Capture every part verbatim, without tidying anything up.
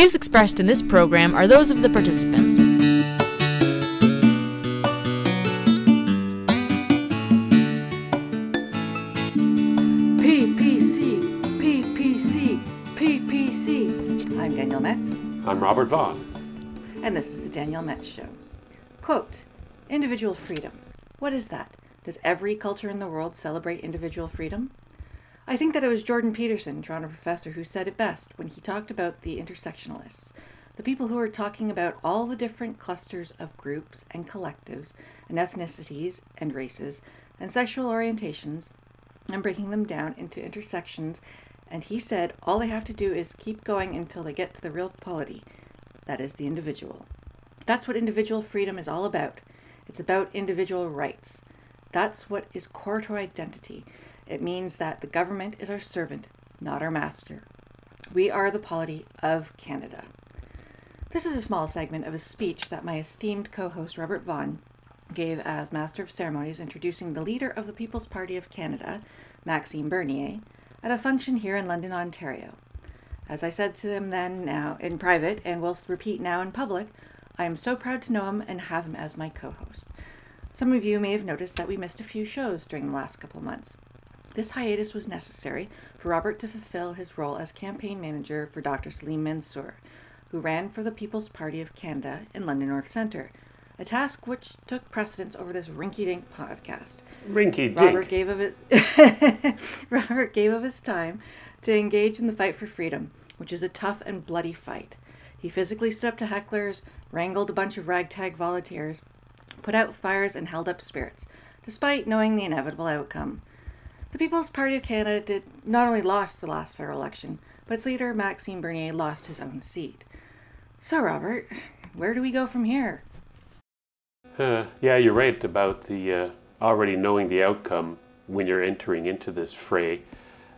views expressed in this program are those of the participants. P P C, P P C, P P C. I'm Daniel Metz. I'm Robert Vaughn. And this is the Daniel Metz Show. Quote, individual freedom. What is that? Does every culture in the world celebrate individual freedom? I think that it was Jordan Peterson, Toronto professor, who said it best when he talked about the intersectionalists, the people who are talking about all the different clusters of groups and collectives and ethnicities and races and sexual orientations and breaking them down into intersections. And he said all they have to do is keep going until they get to the real polity, that is the individual. That's what individual freedom is all about. It's about individual rights. That's what is core to identity. It means that the government is our servant, not our master. We are the polity of Canada. This is a small segment of a speech that my esteemed co-host Robert Vaughn gave as Master of Ceremonies introducing the leader of the People's Party of Canada, Maxime Bernier, at a function here in London, Ontario. As I said to him then, now in private, and will repeat now in public, I am so proud to know him and have him as my co-host. Some of you may have noticed that we missed a few shows during the last couple of months. This hiatus was necessary for Robert to fulfill his role as campaign manager for Doctor Salim Mansur, who ran for the People's Party of Canada in London North Centre, a task which took precedence over this rinky-dink podcast. Rinky-dink. Robert gave of his Robert gave of his time to engage in the fight for freedom, which is a tough and bloody fight. He physically stood up to hecklers, wrangled a bunch of ragtag volunteers, put out fires, and held up spirits, despite knowing the inevitable outcome. The People's Party of Canada did not only lost the last federal election, but its leader, Maxime Bernier, lost his own seat. So, Robert, where do we go from here? Uh, yeah, you're right about the uh, already knowing the outcome when you're entering into this fray.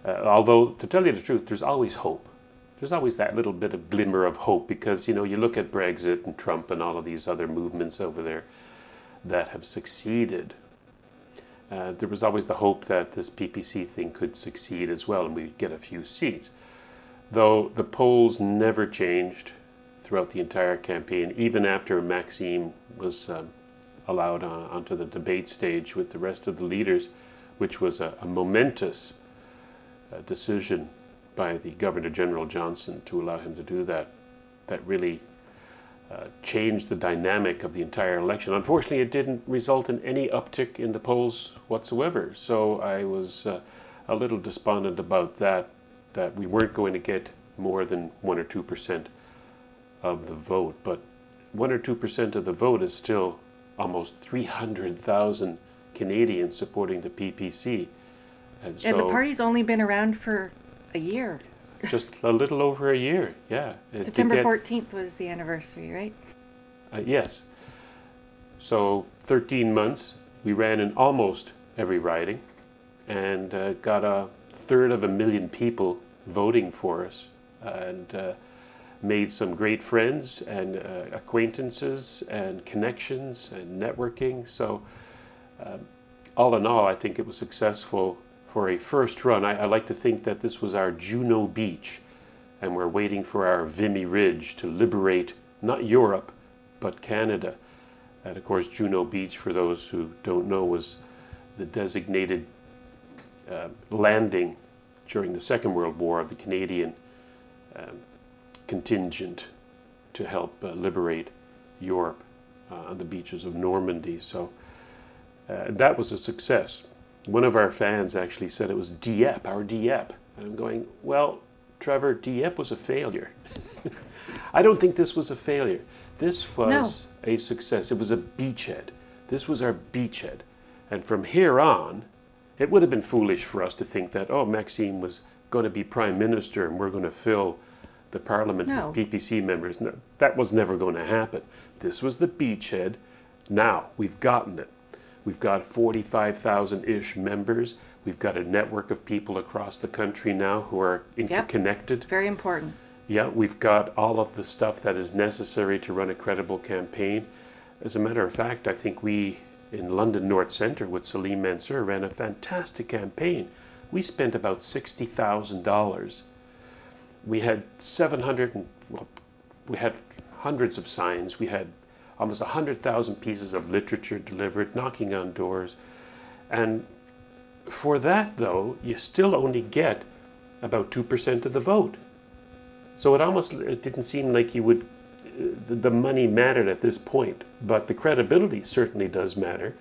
Uh, although, to tell you the truth, there's always hope. There's always that little bit of glimmer of hope because, you know, you look at Brexit and Trump and all of these other movements over there that have succeeded. Uh, there was always the hope that this P P C thing could succeed as well and we'd get a few seats. Though the polls never changed throughout the entire campaign, even after Maxime was um, allowed on, onto the debate stage with the rest of the leaders, which was a, a momentous uh, decision by the Governor General Johnson to allow him to do that. That really Uh, changed the dynamic of the entire election. Unfortunately, it didn't result in any uptick in the polls whatsoever. So I was uh, a little despondent about that, that we weren't going to get more than one or two percent of the vote. But one or two percent of the vote is still almost three hundred thousand Canadians supporting the P P C. And, so, and the party's only been around for a year. Just a little over a year, yeah. September fourteenth was the anniversary, right? Uh, yes. So thirteen months, we ran in almost every riding and uh, got a third of a million people voting for us and uh, made some great friends and uh, acquaintances and connections and networking. So uh, all in all, I think it was successful. For a first run, I, I like to think that this was our Juno Beach, and we're waiting for our Vimy Ridge to liberate not Europe, but Canada. And of course, Juno Beach, for those who don't know, was the designated uh, landing during the Second World War of the Canadian um, contingent to help uh, liberate Europe uh, on the beaches of Normandy. So uh, that was a success. One of our fans actually said it was Dieppe, our Dieppe. And I'm going, well, Trevor, Dieppe was a failure. I don't think this was a failure. This was no. a success. It was a beachhead. This was our beachhead. And from here on, it would have been foolish for us to think that, oh, Maxime was going to be prime minister and we're going to fill the parliament no. with P P C members. No, that was never going to happen. This was the beachhead. Now we've gotten it. We've got forty-five thousand-ish members. We've got a network of people across the country now who are interconnected. Yep. Very important. Yeah, we've got all of the stuff that is necessary to run a credible campaign. As a matter of fact, I think we, in London North Centre with Salim Mansur, ran a fantastic campaign. We spent about sixty thousand dollars. We had seven hundred, and, well, we had hundreds of signs. We had almost one hundred thousand pieces of literature delivered, knocking on doors. And for that, though, you still only get about two percent of the vote. So it almost it didn't seem like you would, the money mattered at this point, but the credibility certainly does matter.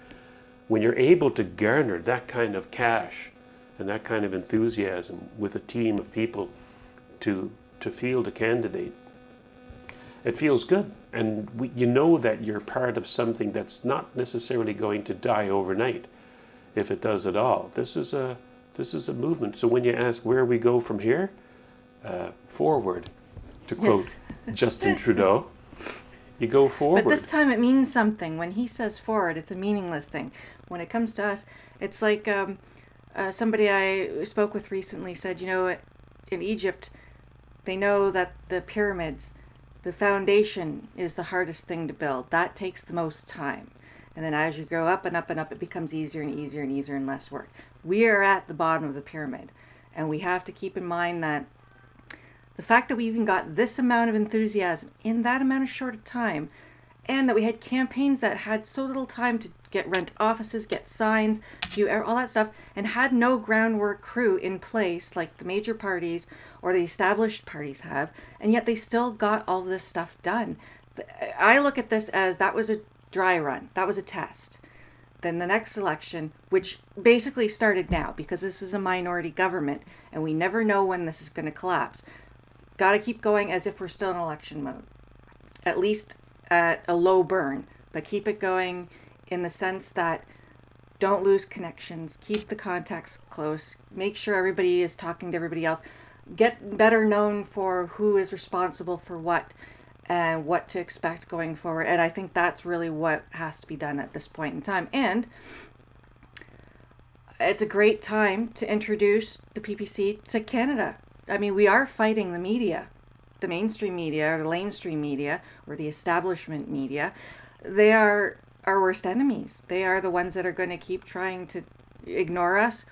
When you're able to garner that kind of cash and that kind of enthusiasm with a team of people to to field a candidate, it feels good. And we, you know that you're part of something that's not necessarily going to die overnight, if it does at all. This is a this is a movement. So when you ask where we go from here, uh, forward, to quote yes. Justin Trudeau, you go forward. But this time it means something. When he says forward, it's a meaningless thing. When it comes to us, it's like um, uh, somebody I spoke with recently said, you know, in Egypt, they know that the pyramids, the foundation is the hardest thing to build. That takes the most time. And then as you grow up and up and up, it becomes easier and easier and easier and less work. We are at the bottom of the pyramid. And we have to keep in mind that the fact that we even got this amount of enthusiasm in that amount of short of time, and that we had campaigns that had so little time to get rent offices, get signs, do all that stuff, and had no groundwork crew in place like the major parties or the established parties have, and yet they still got all this stuff done. I look at this as that was a dry run. That was a test. Then the next election, which basically started now because this is a minority government and we never know when this is going to collapse. Got to keep going as if we're still in election mode, at least at a low burn, but keep it going in the sense that don't lose connections, keep the contacts close, make sure everybody is talking to everybody else, get better known for who is responsible for what and what to expect going forward. And I think that's really what has to be done at this point in time. And it's a great time to introduce the P P C to Canada. I mean, we are fighting the media, the mainstream media or the lamestream media or the establishment media. They are our worst enemies. They are the ones that are going to keep trying to ignore us,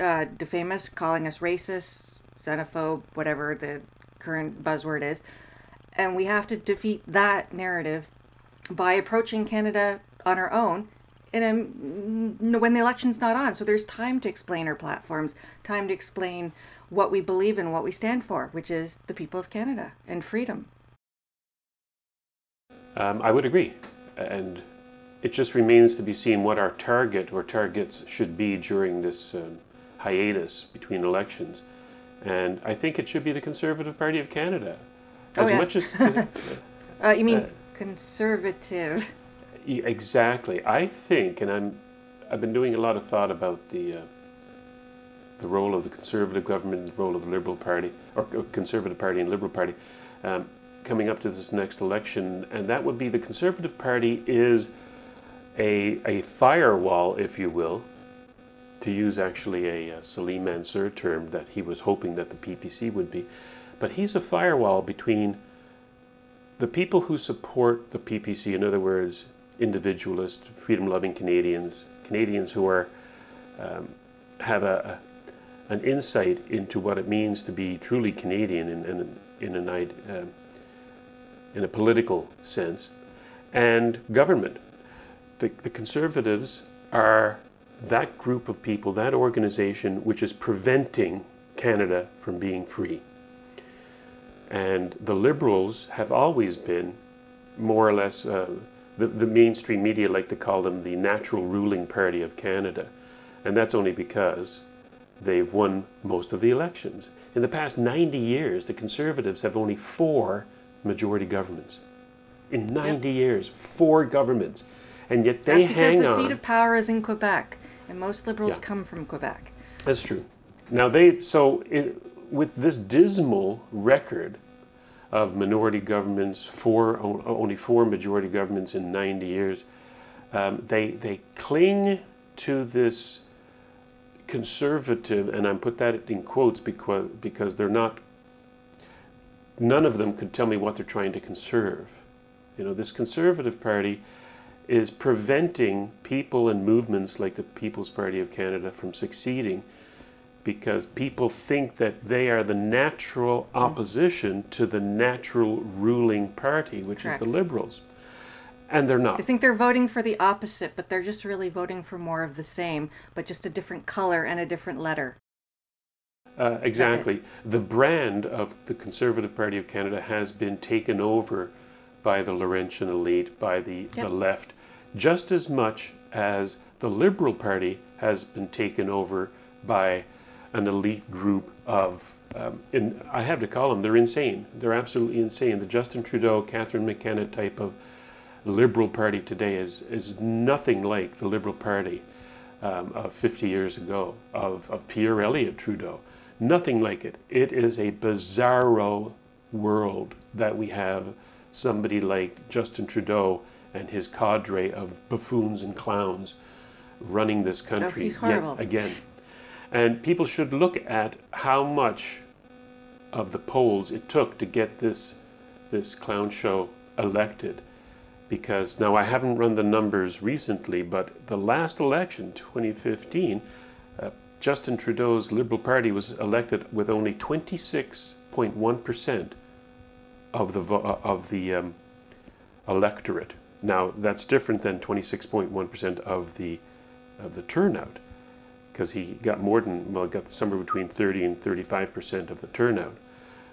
uh, defame us, calling us racist, xenophobe, whatever the current buzzword is. And we have to defeat that narrative by approaching Canada on our own in a, when the election's not on. So there's time to explain our platforms, time to explain what we believe in, what we stand for, which is the people of Canada and freedom. Um, I would agree. And it just remains to be seen what our target or targets should be during this um, hiatus between elections. And I think it should be the Conservative Party of Canada. As oh, yeah. much as uh, uh, you mean uh, conservative. Exactly. I think, and I'm, I've been doing a lot of thought about the uh, the role of the Conservative government, and the role of the Liberal Party, or Conservative Party and Liberal Party, um, coming up to this next election, and that would be the Conservative Party is a a firewall, if you will, to use actually a, a Salim Mansur term that he was hoping that the P P C would be. But he's a firewall between the people who support the P P C, in other words, individualist, freedom-loving Canadians, Canadians who are um, have a, a an insight into what it means to be truly Canadian in in, in, an, um, in a political sense, and government. The, the Conservatives are that group of people, that organization, which is preventing Canada from being free. And the Liberals have always been more or less uh, the, the mainstream media like to call them the natural ruling party of Canada. And that's only because they've won most of the elections. In the past ninety years, the Conservatives have only four majority governments. In ninety yep. years, four governments. And yet they that's hang on. Because the seat of power is in Quebec, and most Liberals yeah. come from Quebec. That's true. Now they, so... It, with this dismal record of minority governments, four only four majority governments in ninety years, um, they they cling to this conservative, and I put that in quotes because because they're not. None of them could tell me what they're trying to conserve. You know, this Conservative Party is preventing people and movements like the People's Party of Canada from succeeding. because people think that they are the natural opposition to the natural ruling party, which Correct. Is the Liberals. And they're not. They think they're voting for the opposite, but they're just really voting for more of the same, but just a different color and a different letter. Uh, exactly. The brand of the Conservative Party of Canada has been taken over by the Laurentian elite, by the, yep. the left, just as much as the Liberal Party has been taken over by an elite group of, um, and I have to call them, they're insane. They're absolutely insane. The Justin Trudeau, Catherine McKenna type of Liberal Party today is is nothing like the Liberal Party um, of fifty years ago, of, of Pierre Elliott Trudeau. Nothing like it. It is a bizarro world that we have somebody like Justin Trudeau and his cadre of buffoons and clowns running this country oh, he's horrible. Yet again. And people should look at how much of the polls it took to get this this clown show elected. Because now I haven't run the numbers recently, but the last election, twenty fifteen, uh, Justin Trudeau's Liberal Party was elected with only twenty-six point one percent of the vo- of the um, electorate. Now that's different than twenty-six point one percent of the of the turnout, because he got more than well, got somewhere between thirty and thirty-five percent of the turnout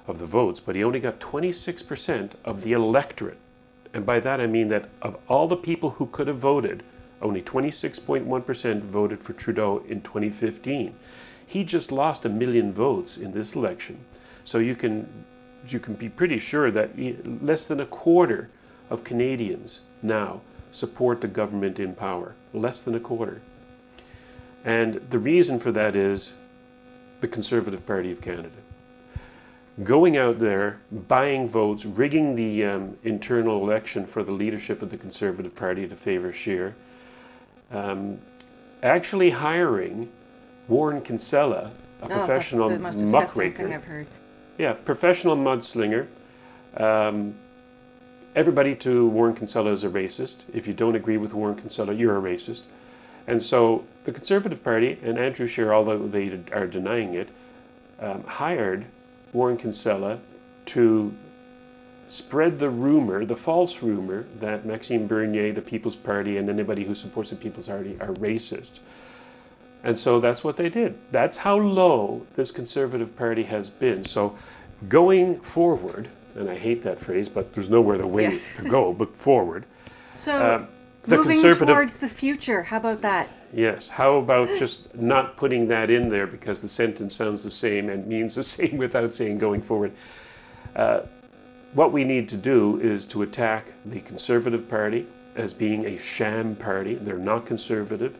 of the votes, but he only got twenty-six percent of the electorate. And by that I mean that of all the people who could have voted, only twenty-six point one percent voted for Trudeau in twenty fifteen. He just lost a million votes in this election. So you can you can be pretty sure that less than a quarter of Canadians now support the government in power. Less than a quarter. And the reason for that is the Conservative Party of Canada. Going out there, buying votes, rigging the um, internal election for the leadership of the Conservative Party to favor Scheer, um, actually hiring Warren Kinsella, a oh, professional muckraker. That's the most disgusting thing I've heard. Yeah, professional mudslinger. Um, everybody to Warren Kinsella is a racist. If you don't agree with Warren Kinsella, you're a racist. And so the Conservative Party and Andrew Scheer, although they are denying it, um, hired Warren Kinsella to spread the rumor, the false rumor, that Maxime Bernier, the People's Party, and anybody who supports the People's Party are racist. And so that's what they did. That's how low this Conservative Party has been. So going forward, and I hate that phrase, but there's nowhere to, way yes. to go but forward. So uh, the moving conservative, towards the future, how about that? Yes. How about just not putting that in there because the sentence sounds the same and means the same without saying going forward. Uh, what we need to do is to attack the Conservative Party as being a sham party. They're not conservative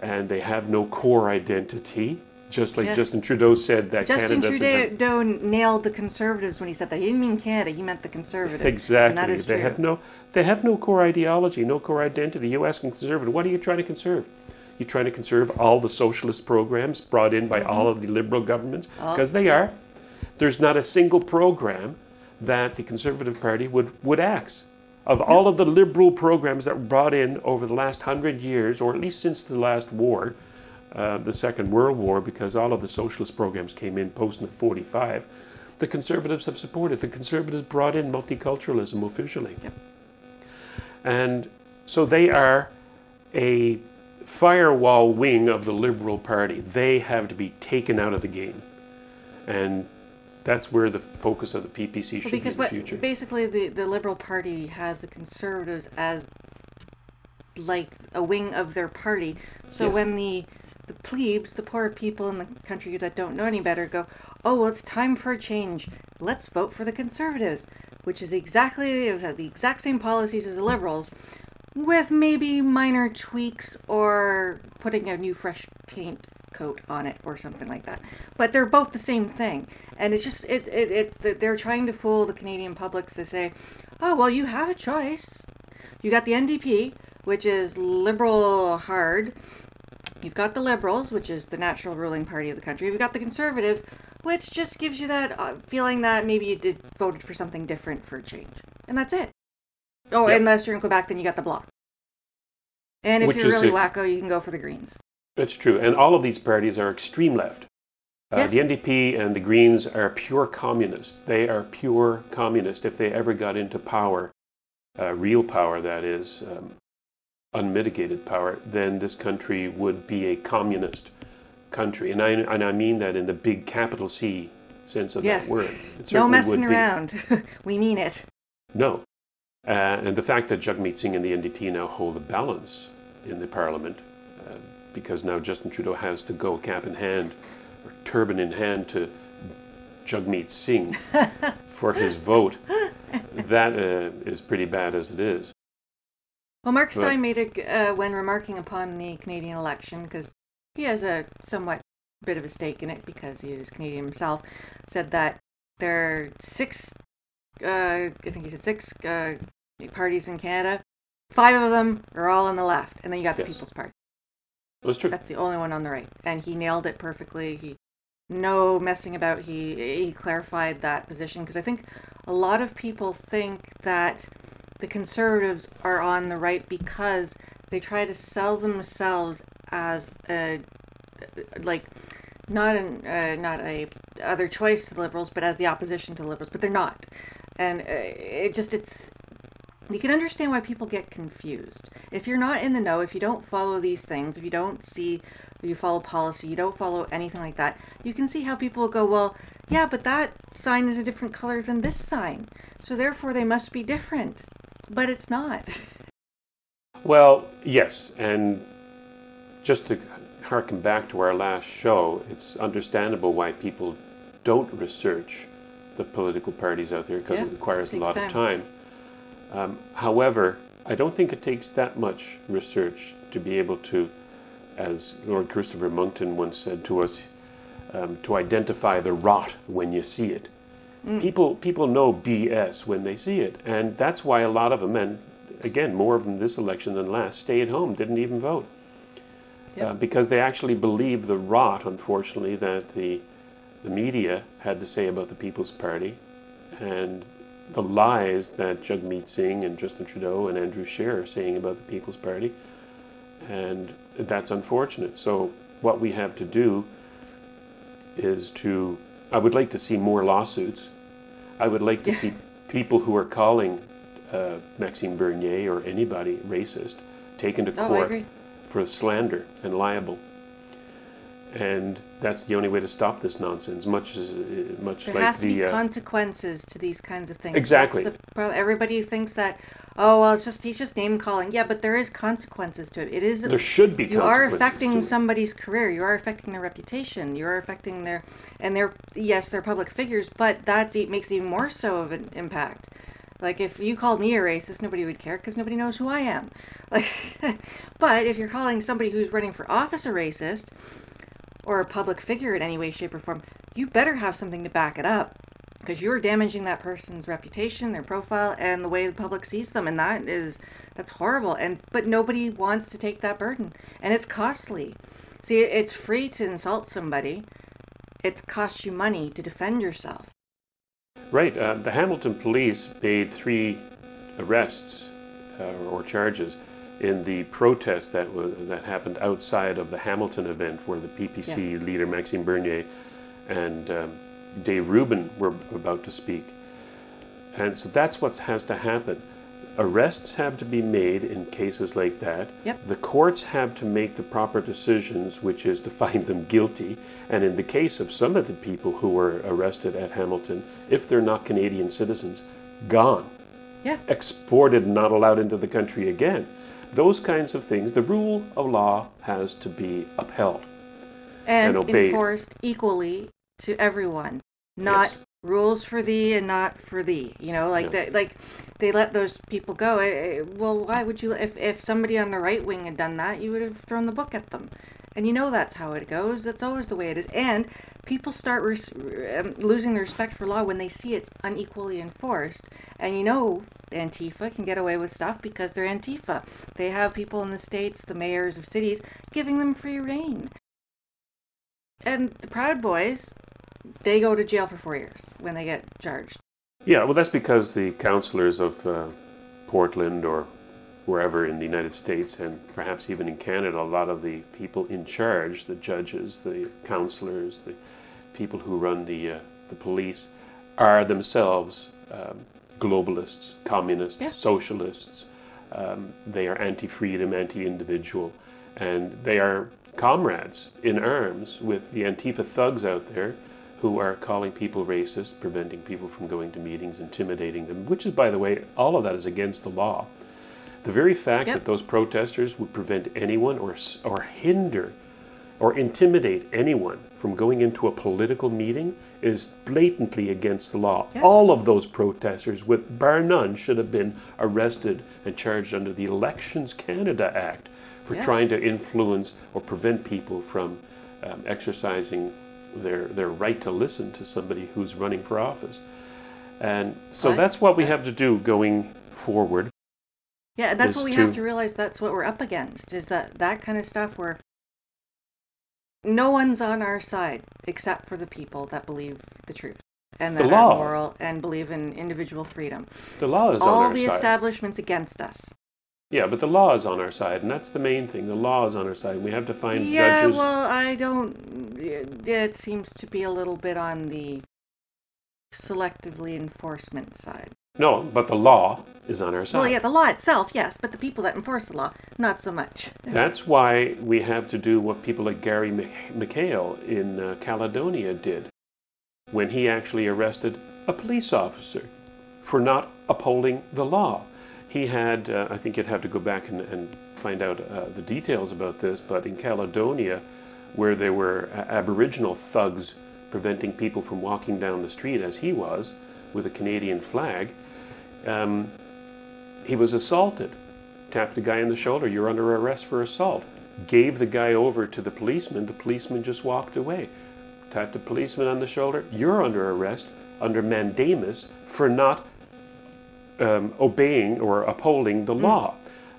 and they have no core identity. Just like yes. Justin Trudeau said that Justin Canada Justin Trudeau have... nailed the Conservatives when he said that. He didn't mean Canada, he meant the Conservatives. Exactly. And that is they true. have no they have no core ideology, no core identity. You ask a conservative, what are you trying to conserve? You're trying to conserve all the socialist programs brought in by mm-hmm. all of the Liberal governments? Because oh. they are. There's not a single program that the Conservative Party would, would axe. Of all of the Liberal programs that were brought in over the last hundred years, or at least since the last war, Uh, the Second World War, because all of the socialist programs came in post forty-five, the Conservatives have supported. The Conservatives brought in multiculturalism officially. Yep. And so they are a firewall wing of the Liberal Party. They have to be taken out of the game. And that's where the focus of the P P C well, should be in the what, future. Basically, the, the Liberal Party has the Conservatives as like a wing of their party. So yes. when the The plebes, the poor people in the country that don't know any better, go, oh, well, it's time for a change. Let's vote for the Conservatives, which is exactly the exact same policies as the Liberals, with maybe minor tweaks or putting a new fresh paint coat on it or something like that. But they're both the same thing. And it's just, it, it, it they're trying to fool the Canadian public to say, oh, well, you have a choice. You got the N D P, which is liberal hard. You've got the Liberals, which is the natural ruling party of the country. You've got the Conservatives, which just gives you that uh, feeling that maybe you did voted for something different for a change. And that's it. Oh, yep. Unless you're in Quebec, then you got the Bloc. And if which you're really it. wacko, you can go for the Greens. That's true. And all of these parties are extreme left. Uh, yes. The N D P and the Greens are pure communist. They are pure communist if they ever got into power, uh, real power that is, um, unmitigated power, then this country would be a communist country. And I and I mean that in the big capital C sense of yeah. that word. It no messing around. We mean it. No. Uh, and the fact that Jagmeet Singh and the N D P now hold the balance in the parliament, uh, because now Justin Trudeau has to go cap in hand, or turban in hand, to Jagmeet Singh for his vote, that uh, is pretty bad as it is. Well, Mark Steyn made it uh, when remarking upon the Canadian election, because he has a somewhat bit of a stake in it because he is Canadian himself, said that there are six, uh, I think he said six uh, parties in Canada. Five of them are all on the left, and then you got the yes. People's Party. That's true. That's the only one on the right, and he nailed it perfectly. He no messing about. He he clarified that position, because I think a lot of people think that the Conservatives are on the right because they try to sell themselves as a like not an uh, not a other choice to the Liberals, but as the opposition to the Liberals. But they're not, and it just it's you can understand why people get confused. If you're not in the know, if you don't follow these things, if you don't see, you follow policy, you don't follow anything like that, you can see how people go, well, yeah, but that sign is a different color than this sign, so therefore they must be different. But it's not. Well, yes, and just to harken back to our last show, it's understandable why people don't research the political parties out there, because yeah, it requires it a lot time. of time. Um, however, I don't think it takes that much research to be able to, as Lord Christopher Monckton once said to us, um, to identify the rot when you see it. Mm. People people know B S when they see it, and that's why a lot of them, and again, more of them this election than last, stay at home, didn't even vote. Yep. Uh, because they actually believe the rot, unfortunately, that the the media had to say about the People's Party, and the lies that Jagmeet Singh and Justin Trudeau and Andrew Scheer are saying about the People's Party, and that's unfortunate. So what we have to do is to... I would like to see more lawsuits. I would like to yeah. see people who are calling uh, Maxime Bernier or anybody racist taken to court oh, for slander and libel. And that's the only way to stop this nonsense. Much as uh, much there like has to the be uh, consequences to these kinds of things. Exactly. That's the pro- everybody thinks that. Oh well, it's just he's just name calling. Yeah, but there is consequences to it. It is there should be. You consequences are affecting to it. somebody's career. You are affecting their reputation. You are affecting their and their yes, they're public figures, but that makes even more so of an impact. Like if you called me a racist, nobody would care because nobody knows who I am. Like, but if you're calling somebody who's running for office a racist or a public figure in any way, shape, or form, you better have something to back it up. Because you're damaging that person's reputation, their profile, and the way the public sees them, and that is that's horrible. And but nobody wants to take that burden, and it's costly. See, it's free to insult somebody; it costs you money to defend yourself. Right. Uh, the Hamilton police made three arrests uh, or charges in the protest that was, that happened outside of the Hamilton event, where the P P C yeah. leader Maxime Bernier and um, Dave Rubin were about to speak. And so that's what has to happen. Arrests have to be made in cases like that. Yep. The courts have to make the proper decisions, which is to find them guilty. And in the case of some of the people who were arrested at Hamilton, if they're not Canadian citizens, gone. Yeah. Exported, not allowed into the country again. Those kinds of things, the rule of law has to be upheld and, and obeyed. Enforced equally to everyone, not yes. rules for thee and not for thee. You know, like yeah. they, like they let those people go. Well, why would you? If if somebody on the right wing had done that, you would have thrown the book at them. And you know that's how it goes. That's always the way it is. And people start res- losing their respect for law when they see it's unequally enforced. And you know, Antifa can get away with stuff because they're Antifa. They have people in the states, the mayors of cities, giving them free reign. And the Proud Boys, they go to jail for four years when they get charged. Yeah, well, that's because the councillors of uh, Portland or wherever in the United States and perhaps even in Canada, a lot of the people in charge, the judges, the councillors, the people who run the uh, the police are themselves um, globalists, communists, yeah. socialists. Um, they are anti-freedom, anti-individual, and they are comrades in arms with the Antifa thugs out there who are calling people racist, preventing people from going to meetings, intimidating them, which is, by the way, all of that is against the law. The very fact yep. that those protesters would prevent anyone or or hinder or intimidate anyone from going into a political meeting is blatantly against the law. Yep. All of those protesters, with bar none, should have been arrested and charged under the Elections Canada Act for yep. trying to influence or prevent people from um, exercising their their right to listen to somebody who's running for office. And so what? that's what we have to do going forward. Yeah, and that's what we to... have to realize. That's what we're up against, is that that kind of stuff where no one's on our side except for the people that believe the truth and that are moral and believe in individual freedom. The law is on our side. All the establishment's against us. Yeah, but the law is on our side, and that's the main thing. The law is on our side. We have to find yeah, judges. Yeah, well, I don't... It, it seems to be a little bit on the selectively enforcement side. No, but the law is on our side. Well, yeah, the law itself, yes, but the people that enforce the law, not so much. That's why we have to do what people like Gary McHale in uh, Caledonia did when he actually arrested a police officer for not upholding the law. He had, uh, I think you'd have to go back and, and find out uh, the details about this, but in Caledonia, where there were uh, Aboriginal thugs preventing people from walking down the street, as he was, with a Canadian flag, um, he was assaulted. Tapped the guy on the shoulder, "You're under arrest for assault." Gave the guy over to the policeman, the policeman just walked away. Tapped the policeman on the shoulder, "You're under arrest, under mandamus, for not Um, obeying or upholding the law.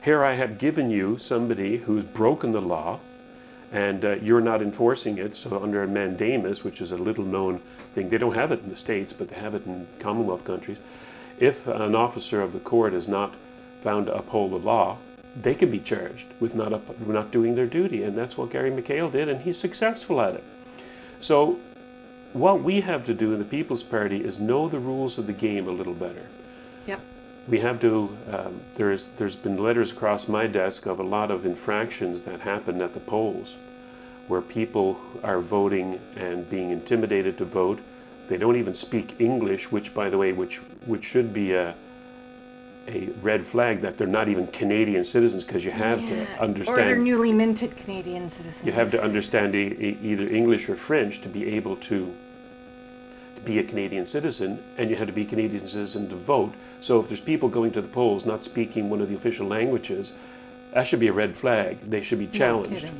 Here I have given you somebody who's broken the law, and uh, you're not enforcing it, so under a mandamus," which is a little known thing, they don't have it in the States, but they have it in Commonwealth countries, if an officer of the court is not found to uphold the law, they can be charged with not up, not doing their duty, and that's what Gary McHale did, and he's successful at it. So what we have to do in the People's Party is know the rules of the game a little better. Yep. We have to, um, there's, there's been letters across my desk of a lot of infractions that happen at the polls where people are voting and being intimidated to vote. They don't even speak English, which, by the way, which, which should be a, a red flag that they're not even Canadian citizens, because you have yeah. to understand. Or they're newly minted Canadian citizens. You have to understand e- e- either English or French to be able to be a Canadian citizen, and you had to be a Canadian citizen to vote. So if there's people going to the polls not speaking one of the official languages, that should be a red flag. They should be challenged. No,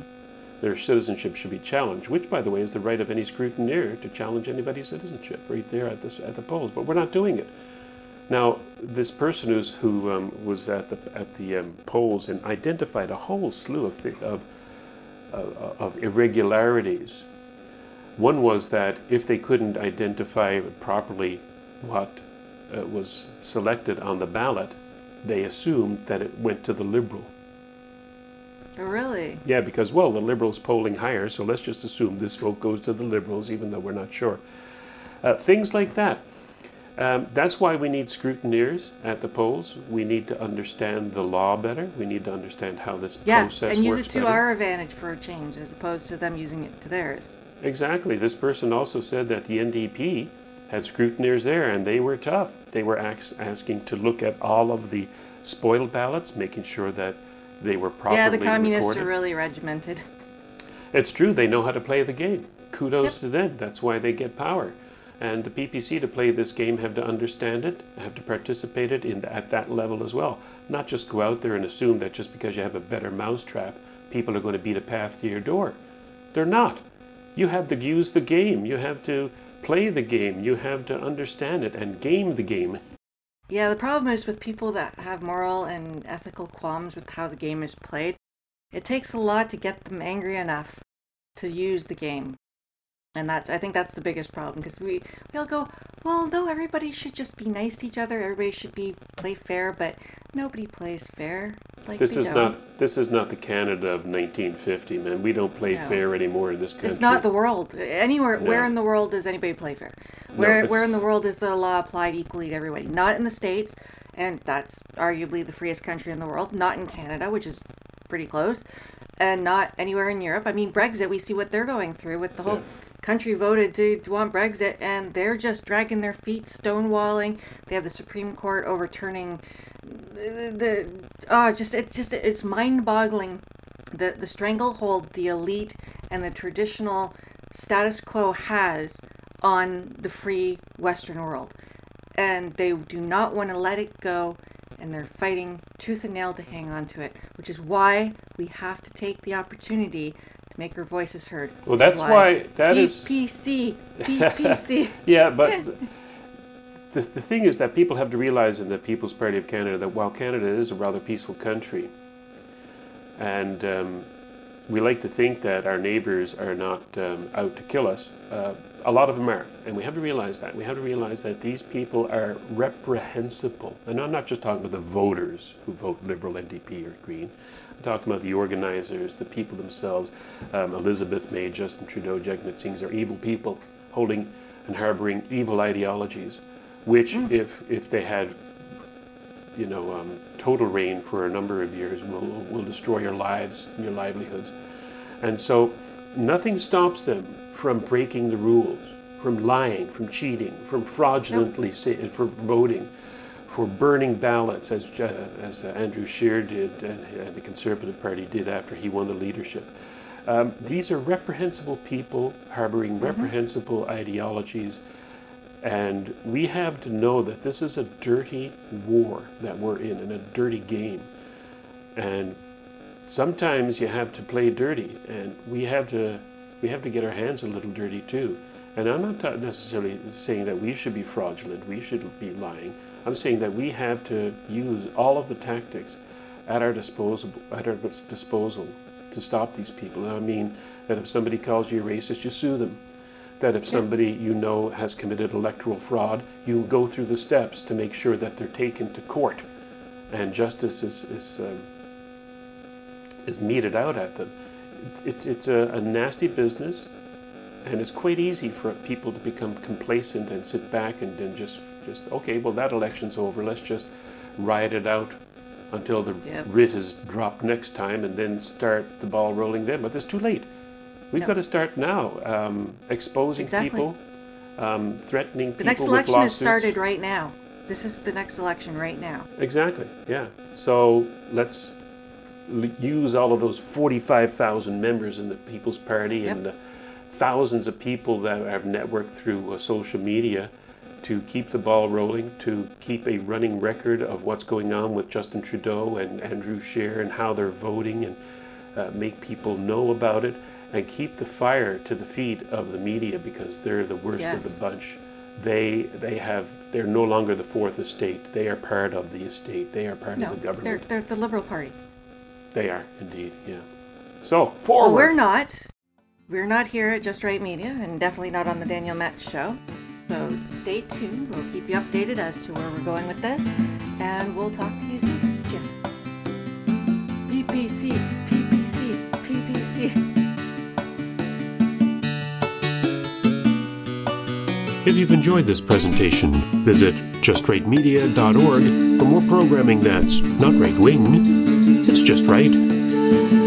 their citizenship should be challenged, which, by the way, is the right of any scrutineer to challenge anybody's citizenship right there at, this, at the polls. But we're not doing it. Now, this person who's, who um, was at the at the um, polls and identified a whole slew of the, of, uh, of irregularities. One was that if they couldn't identify properly what uh, was selected on the ballot, they assumed that it went to the Liberal. Really? Yeah, because, well, the Liberals polling higher, so let's just assume this vote goes to the Liberals, even though we're not sure. Uh, things like that. Um, that's why we need scrutineers at the polls. We need to understand the law better. We need to understand how this yeah, process works. Yeah, and use it to better. our advantage for a change, as opposed to them using it to theirs. Exactly. This person also said that the N D P had scrutineers there, and they were tough. They were ax- asking to look at all of the spoiled ballots, making sure that they were properly recorded. Yeah, the communists recorded. are really regimented. It's true. They know how to play the game. Kudos yep. to them. That's why they get power. And the P P C, to play this game, have to understand it, have to participate it in the, at that level as well. Not just go out there and assume that just because you have a better mousetrap, people are going to beat a path to your door. They're not. You have to use the game. You have to play the game. You have to understand it and game the game. Yeah, the problem is with people that have moral and ethical qualms with how the game is played, it takes a lot to get them angry enough to use the game. And that's, I think that's the biggest problem, because we, we all go, well, no, everybody should just be nice to each other. Everybody should be play fair, but nobody plays fair. Like this is don't. not this is not the Canada of nineteen fifty, man. We don't play no. fair anymore in this country. It's not the world. Anywhere, no. Where in the world does anybody play fair? Where no, where in the world is the law applied equally to everybody? Not in the States, and that's arguably the freest country in the world. Not in Canada, which is pretty close, and not anywhere in Europe. I mean, Brexit, we see what they're going through with the whole... Yeah. Country voted to want Brexit, and they're just dragging their feet, stonewalling. They have the Supreme Court overturning the, the oh, just it's just it's mind-boggling the the stranglehold the elite and the traditional status quo has on the free Western world, and they do not want to let it go, and they're fighting tooth and nail to hang on to it, which is why we have to take the opportunity to make her voices heard. Well, that's why, why that P P C, is... P P C. Yeah, but the, the thing is that people have to realize in the People's Party of Canada that while Canada is a rather peaceful country, and um, we like to think that our neighbours are not um, out to kill us, uh, a lot of them are. And we have to realize that. We have to realize that these people are reprehensible. And I'm not just talking about the voters who vote Liberal, N D P or Green. Talking about the organizers, the people themselves. Um, Elizabeth May, Justin Trudeau, Jagmeet Singh are evil people holding and harboring evil ideologies, which mm. if if they had, you know, um, total reign for a number of years will will destroy your lives and your livelihoods. And so nothing stops them from breaking the rules, from lying, from cheating, from fraudulently nope. say, for voting. For burning ballots, as uh, as uh, Andrew Scheer did, and uh, the Conservative Party did after he won the leadership. Um, these are reprehensible people harboring mm-hmm. reprehensible ideologies, and we have to know that this is a dirty war that we're in, and a dirty game. And sometimes you have to play dirty, and we have to we have to get our hands a little dirty too. And I'm not ta- necessarily saying that we should be fraudulent, we should be lying. I'm saying that we have to use all of the tactics at our disposal, at our disposal to stop these people. I mean, that if somebody calls you a racist, you sue them. That if somebody you know has committed electoral fraud, you go through the steps to make sure that they're taken to court and justice is is, um, is meted out at them. It's, it's, it's a, a nasty business, and it's quite easy for people to become complacent and sit back and then just... Just, okay, well, that election's over. Let's just ride it out until the yep. writ is dropped next time and then start the ball rolling then. But it's too late. We've no. got to start now um, exposing exactly. people, um, threatening the people with lawsuits. The next election is started right now. This is the next election right now. Exactly, yeah. So let's l- use all of those forty-five thousand members in the People's Party yep. and the thousands of people that have networked through uh, social media to keep the ball rolling, to keep a running record of what's going on with Justin Trudeau and Andrew Scheer and how they're voting, and uh, make people know about it, and keep the fire to the feet of the media, because they're the worst yes. of the bunch. They they have they're no longer the fourth estate. They are part of the estate. They are part no, of the government. They're, they're the Liberal Party. They are indeed, yeah. So forward. Well, we're not. We're not here at Just Right Media, and definitely not on the Daniel Metz Show. So stay tuned. We'll keep you updated as to where we're going with this, and we'll talk to you soon. Cheers. P P C, P P C, P P C. If you've enjoyed this presentation, visit just right media dot org for more programming that's not right-wing, it's just right.